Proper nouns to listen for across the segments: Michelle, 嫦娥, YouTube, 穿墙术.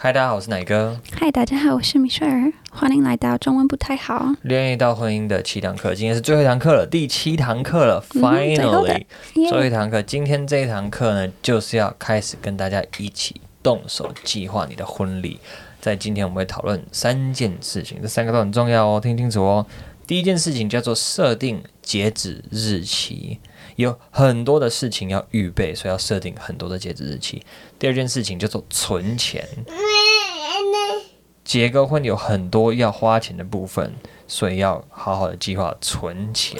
嗨，大家好，我是奶哥。嗨，大家好，我是 Michelle， 欢迎来到中文不太好恋爱到婚姻的7堂课。今天是最后一堂课了，第7堂课了， finally 最后一堂课。今天这一堂课呢，就是要开始跟大家一起动手计划你的婚礼。在今天我们会讨论3件事情，这3个都很重要哦，听清楚哦。第一件事情叫做设定截止日期，有很多的事情要预备，所以要设定很多的截止日期。第二件事情叫做存钱，结个婚有很多要花钱的部分，所以要好好的计划存钱。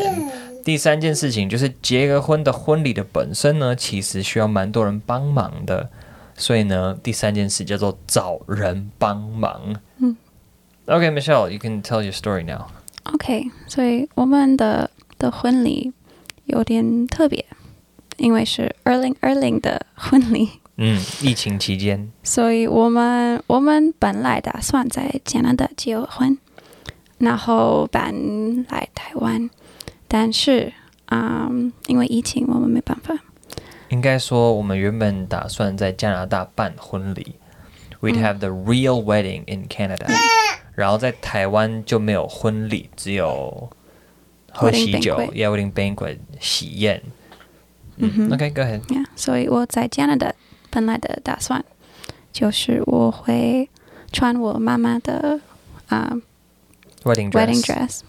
第3件事情就是结个婚的婚礼的本身呢，其实需要蛮多人帮忙的，所以呢，第3件事叫做找人帮忙。Okay, Michelle, you can tell your story now. Okay, 所以我们的婚礼有点特别，因为是2020的婚礼，疫情期间，所以我们本来打算在加拿大结婚，然后搬来台湾，但是因为疫情我们没办法。应该说我们原本打算在加拿大办婚礼， We'd have the real wedding in Canada， 然后在台湾就没有婚礼，只有喝喜酒 Yeah, wedding banquet 喜宴。Okay, go ahead. Yeah, 所以我在加拿大本来的打算就是我会穿我妈妈的wedding dress，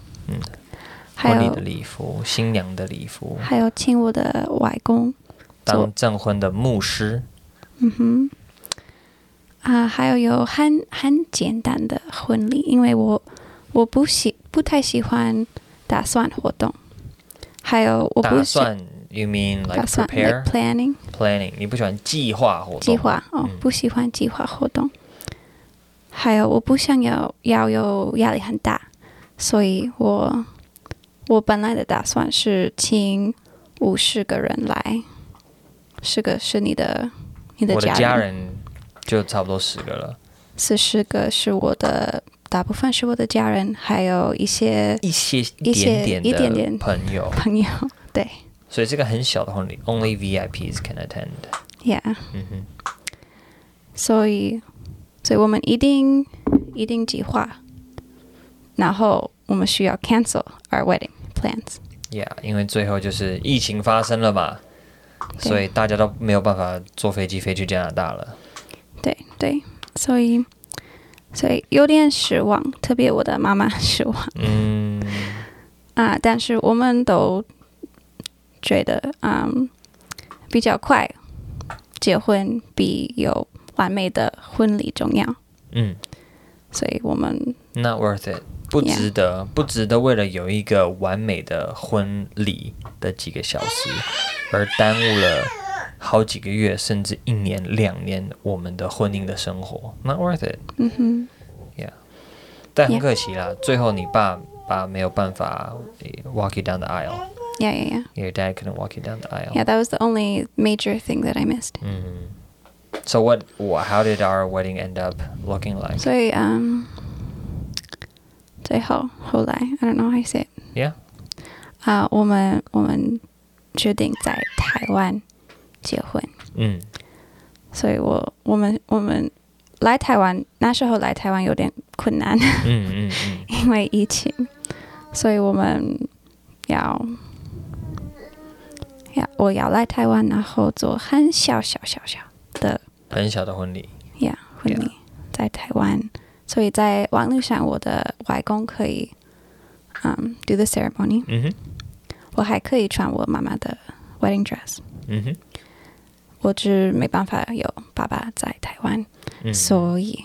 婚礼的礼服，新娘的礼服，还有请我的外公当证婚的牧师。还有很简单的婚礼，因为我不太喜欢打算活动，还有我不喜欢。You mean like prepare? Like planning. Planning. 你不喜欢计划活动。计划不喜欢计划活动。还有我不想要有压力很大，所以我本来的打算是请50个人来，10个是你的家人。我的家人就差不多10个了。40个是我的。大部分是我的家人，还有一点点朋友，对。所以是个很小的婚礼 ，Only VIPs can attend。Yeah。所以我们一定计划，然后我们需要 cancel our wedding plans。Yeah， 因为最后就是疫情发生了嘛，所以大家都没有办法坐飞机飞去加拿大了。对，所以有点失望，特别我的妈妈失望。但是我们都觉得，比较快结婚比有完美的婚礼重要。所以我们 Not worth it， 不值得为了有一个完美的婚礼的几个小时而耽误了好几个月甚至1年2年我们的婚姻的生活。 Not worth it。 Yeah， 但很可惜啦，最后你爸没有办法 walk you down the aisle。 Yeah Your dad couldn't walk you down the aisle。 Yeah, that was the only major thing that I missed. So how did our wedding end up looking like? 所以最后来 I don't know how you say it. Yeah， 我们决定在台湾结婚。所以我们来台湾，那时候来台湾有点困难，因为疫情，所以我们我要来台湾，然后做很小的婚礼。Yeah， 婚礼在台湾，所以在网络上我的外公可以do the ceremony。我还可以穿我妈妈的 wedding dress。我只没办法有爸爸在台湾，所以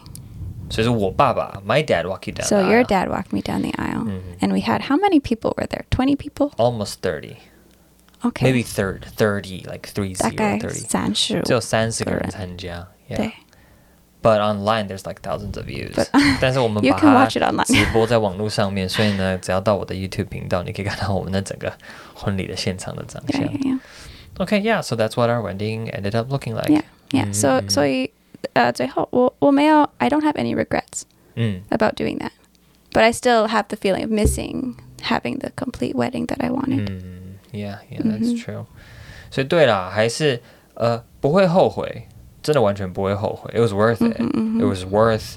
是我爸爸 my dad walked you down the aisle. So your dad walked me down the aisle. And we had, how many people were there? 20 people? Almost 30. Okay. Maybe 30, like 30, 大概 30. 只有30个人参加。Yeah. But online there's like thousands of views. But, 但是我们把它直播在网络上面，所以呢，只要到我的 YouTube 频道，你可以看到我们的整个婚礼的现场的长相。Yeah. Okay, yeah, so that's what our wedding ended up looking like. Yeah. So, 最后我没有 I don't have any regrets about doing that. But I still have the feeling of missing having the complete wedding that I wanted. Yeah, that's true. 所以对啦，还是不会后悔，真的完全不会后悔。It was worth it. It was worth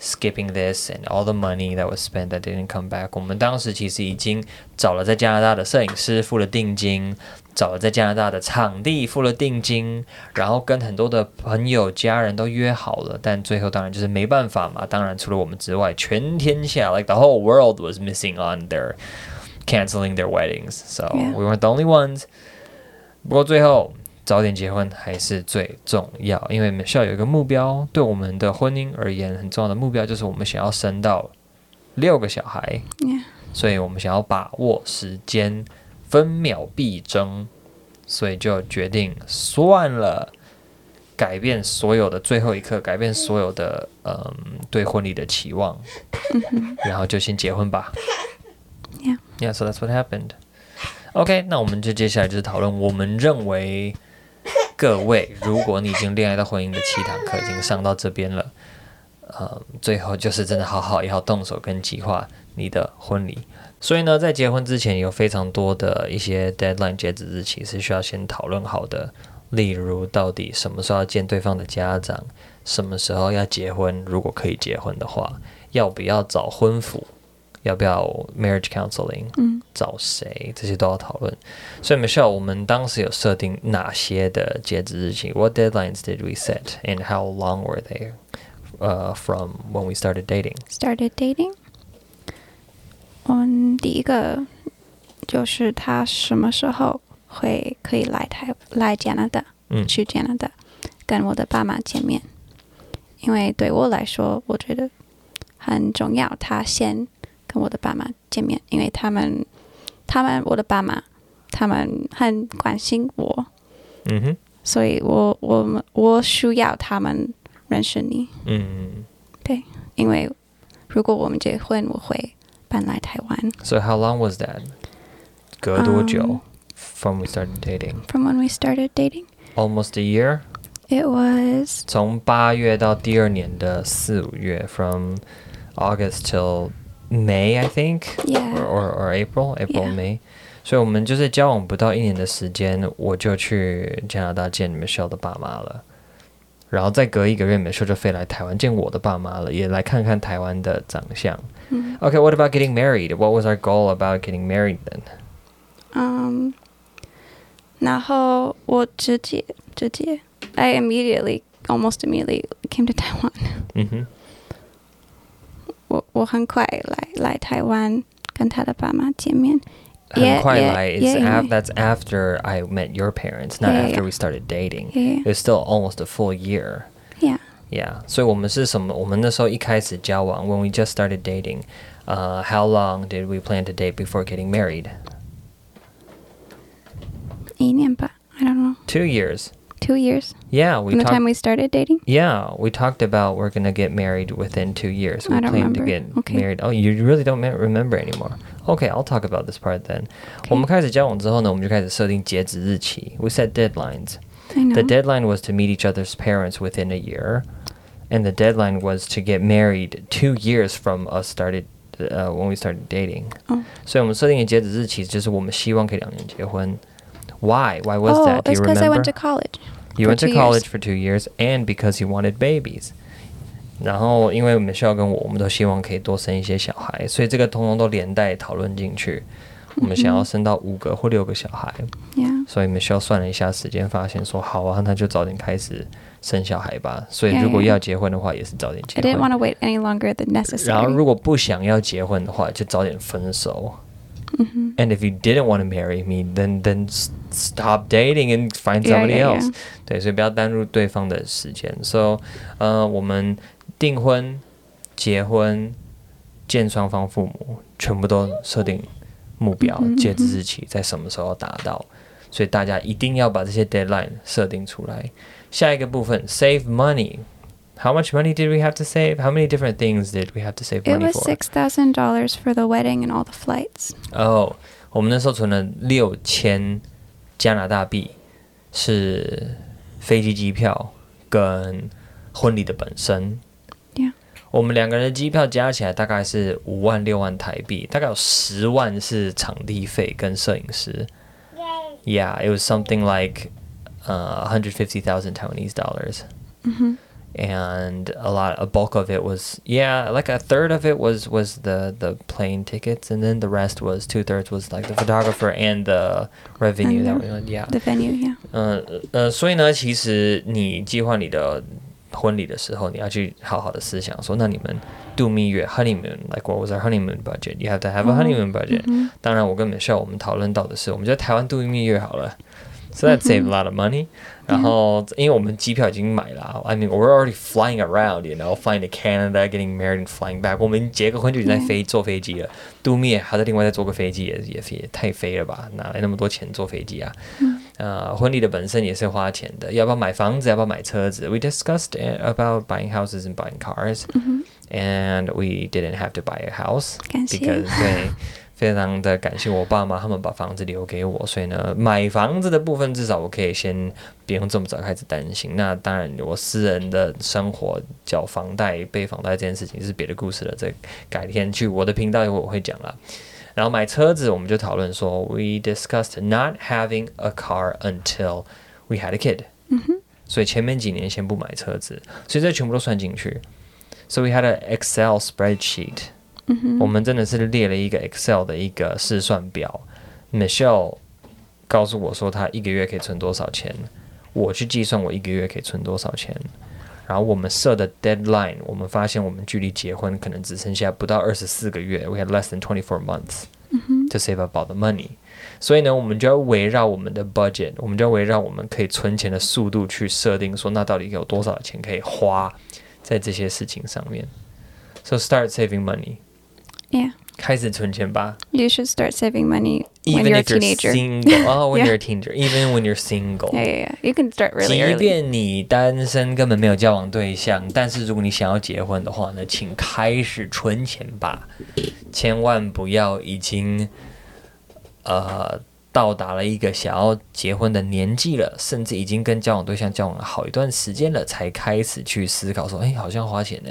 skipping this and all the money that was spent that didn't come back. 我们当时其实已经找了在加拿大的摄影师，付了定金，找了在加拿大的场地，付了定金，然后跟很多的朋友家人都约好了，但最后当然就是没办法嘛。当然除了我们之外，全天下 like the whole world was missing on their canceling their weddings. So we weren't the only ones. 不过最后早点结婚还是最重要，因为 Michelle 有一个目标，对我们的婚姻而言很重要的目标就是我们想要生到6个小孩， 所以我们想要把握时间，分秒必争，所以就决定算了，改变所有的最后一刻，改变所有的对婚礼的期望，然后就先结婚吧。Yeah, so that's what happened. OK, 那我们就接下来就是讨论我们认为。各位，如果你已经恋爱到婚姻的7堂课已经上到这边了，最后就是真的好好要动手跟计划你的婚礼。所以呢，在结婚之前有非常多的一些 deadline 截止日期是需要先讨论好的，例如到底什么时候要见对方的家长，什么时候要结婚，如果可以结婚的话，要不要找婚辅，要不要 marriage counseling， 找谁，这些都要讨论。所以 Michelle， 我们当时有设定哪些的截止日期？ What deadlines did we set and how long were they from when we started dating? Started dating? 第一个就是他什么时候会可以来加拿大，去加拿大跟我的爸妈见面，因为对我来说我觉得很重要他先跟我的爸妈见面，因为我的爸妈他们很关心我，所以我需要他们认识你，对，因为如果我们结婚我会搬来台湾。 So how long was that? 隔多久from we started dating? From when we started dating? Almost a year? It was 从8月到第二年的4-5月 from August till May, I think, or April, May. 所以我们就是交往不到1年的时间，我就去加拿大见 Michelle 的爸妈了，然后再隔1个月 Michelle 就飞来台湾见我的爸妈了，也来看看台湾的长相。Okay, what about getting married? What was our goal about getting married then? 然后我直接 almost immediately came to Taiwan. 我很快来台湾跟他的爸妈见面。很快来 that's after I met your parents, not after we started dating. It was still almost a full year. Yeah. 所以我们是什么？我们那时候一开始交往 when we just started dating, how long did we plan to date before getting married? 1年吧 I don't know. 2 years.2 years? Yeah. From the time we started dating? Yeah. We talked about we're going to get married within 2 years. I don't remember. We planned to get married. Oh, you really don't remember anymore. Okay, I'll talk about this part then. 我们开始交往之后呢，我们就开始设定截止日期。We set deadlines. I know. The deadline was to meet each other's parents within a year. And the deadline was to get married 2 years from us started when we started dating. 所以我们设定的截止日期就是我们希望可以2年结婚。Why was that? Do you remember? It's because I went to college. You went to college for 2 years, and because you wanted babies. 然后因为 Michelle 跟我们都希望可以多生一些小孩，所以这个通通都连带讨论进去。我们想要生到5个或6个小孩，所以 Michelle 算了一下时间，发现说好啊，那就早点开始生小孩吧。所以如果要结婚的话，也是早点结婚。I didn't want to wait any longer than necessary. 然后如果不想要结婚的话，就早点分手。And if you didn't want to marry me, then stop dating and find somebody else. 对，所以不要耽误对方的时间。So, 我们订婚、结婚、见双方父母，全部都设定目标、截止日期在什么时候达到。所以大家一定要把这些 deadline 设定出来。下一个部分 ，save money.How much money did we have to save? How many different things did we have to save money for? It was $6,000 for the wedding and all the flights. Oh, 我们那时候存了6000加拿大币，是飞机机票跟婚礼的本身。Yeah. 我们2个人的机票加起来大概是5万6万台币，大概有10万是场地费跟摄影师。Yeah, it was something like $150,000 Taiwanese dollars. Mm-hmm. And a bulk of it was, like a third of it was the plane tickets, and then the rest was 2/3 was like the photographer and the revenue that we went, the venue, yeah. 所以呢，其实你计划你的婚礼的时候，你要去好好的思想说，那你们度蜜月 honeymoon, like what was our honeymoon budget? You have to have a honeymoon budget. 当然，我跟 Michelle 我们讨论到的是，我们在台湾度蜜月好了。So that saved a lot of money. 然后因为我们机票已经买了 I mean, we're already flying around, you know, flying to Canada, getting married and flying back. 我们结个婚就已经在坐飞机了。度蜜月还在另外再坐个飞机 也太飞了吧，哪来那么多钱坐飞机啊？婚礼的本身也是花钱的，要不要买房子，要不要买车子？ We discussed about buying houses and buying cars, and we didn't have to buy a house. 感谢。Because they... 非常的感谢我爸妈，他们把房子留给我，所以呢，买房子的部分至少我可以先不用这么早开始担心。那当然，我私人的生活缴房贷、背房贷这件事情是别的故事了，这改天去我的频道我会讲啦。然后买车子，我们就讨论说 ，We discussed not having a car until we had a kid。所以前面几年先不买车子，所以这全部都算进去。So we had an Excel spreadsheet。我们真的是列了一个 Excel 的一个试算表。 Michelle 告诉我说她一个月可以存多少钱，我去计算我一个月可以存多少钱，然后我们设的 deadline 我们发现我们距离结婚可能只剩下不到24个月。 We had less than 24 months to save up all the money. 所以呢，我们就要围绕我们的 budget， 我们就要围绕我们可以存钱的速度去设定说，那到底有多少钱可以花在这些事情上面。 So start saving money. Yeah. 开始存钱吧。 You should start saving money when you're a teenager. Even if you're single. Oh, when you're a teenager. Even when you're single. Yeah. You can start really early. 即便你单身根本没有交往对象，但是如果你想要结婚的话呢，请开始存钱吧。千万不要已经到达了一个想要结婚的年纪了，甚至已经跟交往对象交往了好一段时间了，才开始去思考说，好像花钱呢。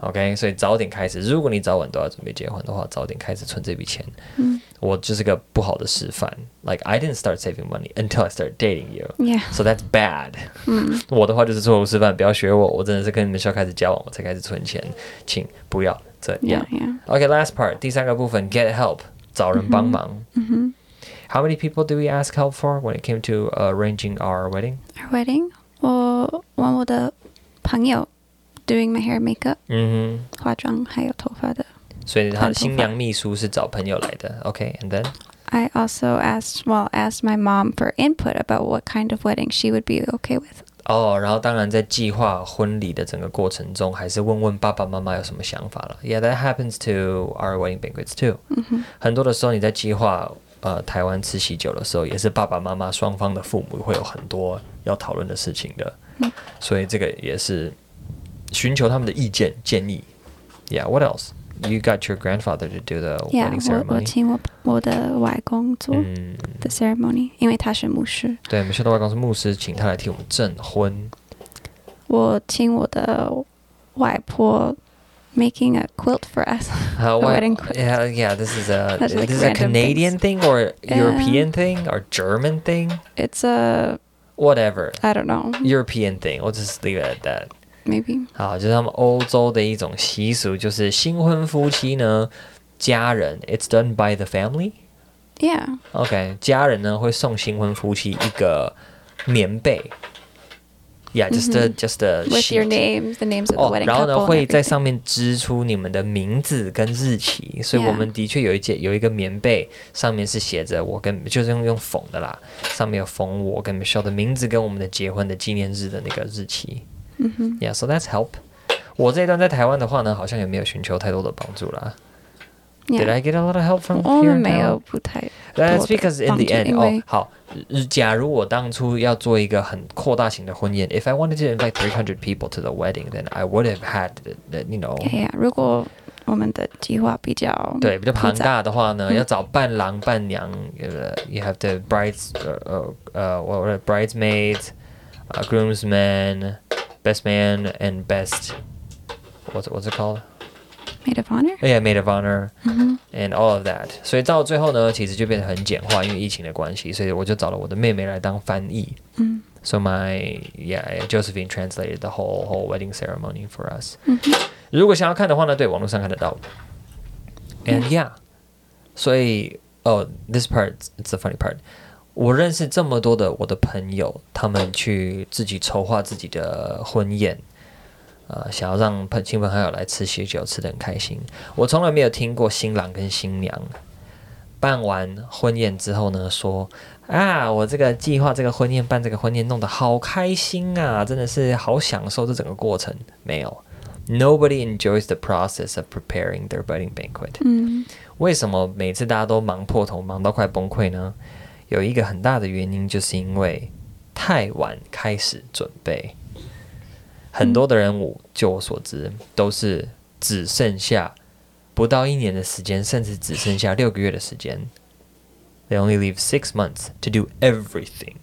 OK， 所以早点开始，如果你早晚都要准备结婚的话，早点开始存这笔钱。我就是个不好的示范。Like I didn't start saving money until I started dating you. Yeah. So that's bad. 我的话就是错误示范，不要学我。我真的是跟你们需要开始交往，我才开始存钱，请不要这样。OK, last part， 第三个部分 ，get help， 找人帮忙。How many people do we ask help for when it came to arranging our wedding? Our wedding? 我问我的朋友。Doing my hair, makeup, 化妆还有头发的。所以他的新娘秘书是找朋友来的。Okay, and then? I also asked my mom for input about what kind of wedding she would be okay with. 然后当然在计划婚礼的整个过程中，还是问爸爸妈妈有什么想法了。Yeah, that happens to our wedding banquets too. 很多的时候你在计划台湾吃喜酒的时候，也是爸爸妈妈双方的父母会有很多要讨论的事情的。所以这个也是。寻求他们的意见建议。Yeah, what else? You got your grandfather to do the wedding ceremony. 我请我的外公做 the ceremony， 因为他是牧师。对，我们现在外公是牧师，请他来替我们证婚。我请我的外婆 making a quilt for us. A wedding quilt. Yeah, this is a Canadian thing or European thing or German thing. It's a whatever. I don't know. European thing. We'll just leave it at that.Maybe. 好，就是他们欧洲的一种习俗，就是新婚夫妻呢，家人 ，it's done by the family. Yeah. OK， 家人呢会送新婚夫妻一个棉被。Yeah, just a sheet. With your names, the names of the wedding couple. 然后呢会在上面织出你们的名字跟日期，所以我们的确有一个棉被，上面是写着我跟就是用缝的啦，上面有缝我跟 Michelle 的名字跟我们的结婚的纪念日的那个日期。Yeah, so that's help. 我这一段在台湾的话呢，好像也没有寻求太多的帮助啦。Did I get a lot of help from here? 没有，不太。That's because in the end, 好，假如我当初要做一个很扩大型的婚宴 ，if I wanted to invite 300 people to the wedding, then I would have had, you know. Yeah, 如果我们的计划比较庞大的话呢，要找伴郎伴娘 ，you have the bridesmaids, groomsmen.Best man and best, what's it called? Maid of honor? Yeah, maid of honor, and all of that. 所以到最后呢，其实就变得很简化，因为疫情的关系，所以我就找了我的妹妹来当翻译。So Josephine translated the whole wedding ceremony for us. 如果想要看的话呢，对，网络上看得到。And yeah, 所以哦 this part, it's the funny part. 我认识这么多的我的朋友，他们去自己筹划自己的婚宴，想要让亲朋好友来吃喜酒，吃得很开心。我从来没有听过新郎跟新娘办完婚宴之后呢，说啊，我这个计划这个婚宴办这个婚宴弄得好开心啊，真的是好享受这整个过程。没有 ，Nobody enjoys the process of preparing their wedding banquet。为什么每次大家都忙破头，忙到快崩溃呢？有一个很大的原因，就是因为太晚开始准备。很多的人物，就我所知，都是只剩下不到1年的时间，甚至只剩下6个月的时间。They only leave 6 months to do everything.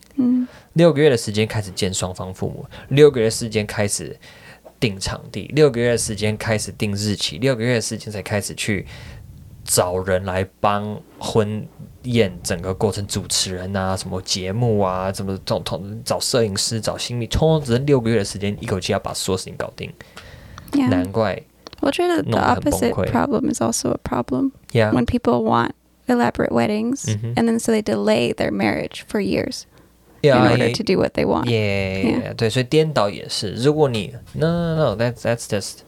6个月的时间开始见双方父母，6个月的时间开始定场地，6个月的时间开始定日期，6个月的时间才开始去找人来帮婚宴整个过程，主持人啊，什么节目啊，什么找摄影师，找心理，通通只是6个月的时间，一口气要把所有事情搞定。Yeah. 难怪。我觉得 the opposite problem is also a problem. Yeah. When people want elaborate weddings, and then so they delay their marriage for years in order to do what they want. Yeah. 对，所以颠倒也是。如果你 that's just so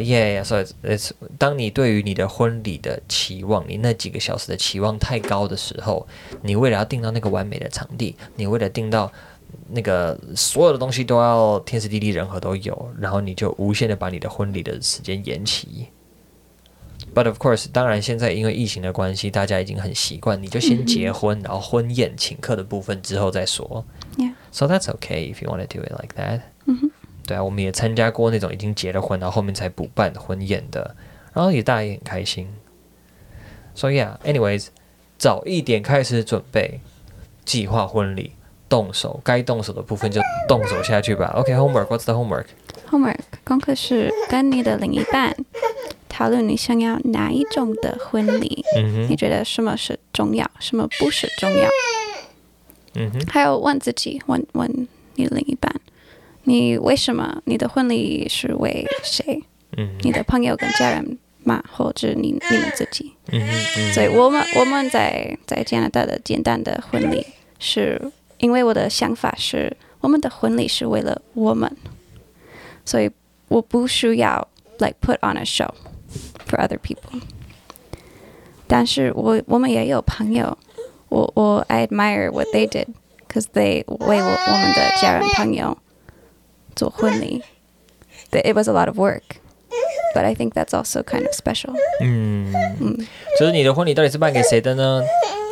it's 当你对于你的婚礼的期望，你那几个小时的期望太高的时候，你为了要订到那个完美的场地，你为了订到那个所有的东西都要天时地利人和都有，然后你就无限的把你的婚礼的时间延期。But of course， 当然现在因为疫情的关系，大家已经很习惯，你就先结婚，然后婚宴请客的部分之后再说。Yeah. So that's okay if you want to do it like that. 对啊，我们也参加过那种已经结了婚，然后后面才补办婚宴的，然后大家也很开心。So yeah, anyways， 早一点开始准备，计划婚礼。动手，该动手的部分就动手下去吧。Okay, homework. What's the homework? Homework 功课是跟你的另一半讨论你想要哪一种的婚礼。你觉得什么是重要，什么不是重要？还有问自己，问你的另一半，你为什么你的婚礼是为谁？你的朋友跟家人吗？或者你们自己？所以我们在加拿大的简单的婚礼是。因为我的想法是，我们的婚礼是为了我们，所以我不需要 like put on a show for other people。但是我们也有朋友，I admire what they did because they 为我们的家人朋友做婚礼。It was a lot of work, but I think that's also kind of special. 就是你的婚礼到底是办给谁的呢？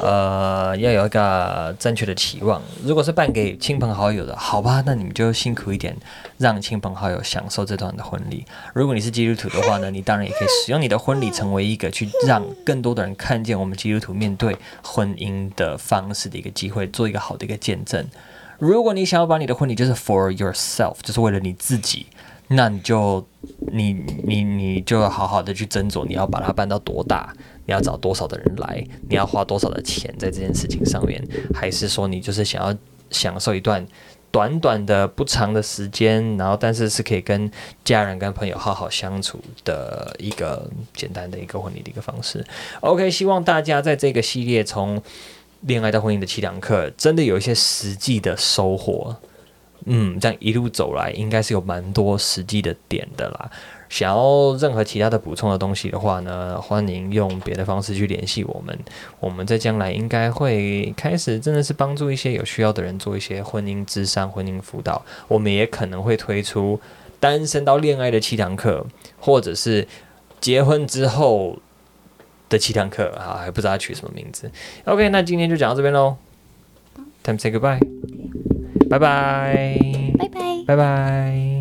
要有一个正确的期望。如果是办给亲朋好友的，好吧，那你们就辛苦一点，让亲朋好友享受这段的婚礼。如果你是基督徒的话呢，你当然也可以使用你的婚礼成为一个去让更多的人看见我们基督徒面对婚姻的方式的一个机会，做一个好的一个见证。如果你想要把你的婚礼就是 for yourself， 就是为了你自己，那你就好好的去斟酌，你要把它办到多大，你要找多少的人来，你要花多少的钱在这件事情上面，还是说你就是想要享受一段短短的不长的时间，然后但是是可以跟家人跟朋友好好相处的一个简单的一个婚礼的一个方式。 OK， 希望大家在这个系列从恋爱到婚姻的7堂课真的有一些实际的收获。这样一路走来应该是有蛮多实际的点的啦。想要任何其他的补充的东西的话呢，欢迎用别的方式去联系我们。我们在将来应该会开始真的是帮助一些有需要的人做一些婚姻咨商、婚姻辅导。我们也可能会推出单身到恋爱的7堂课，或者是结婚之后的7堂课啊，还不知道取什么名字。OK， 那今天就讲到这边喽。Time to say goodbye。拜拜，拜拜，拜拜。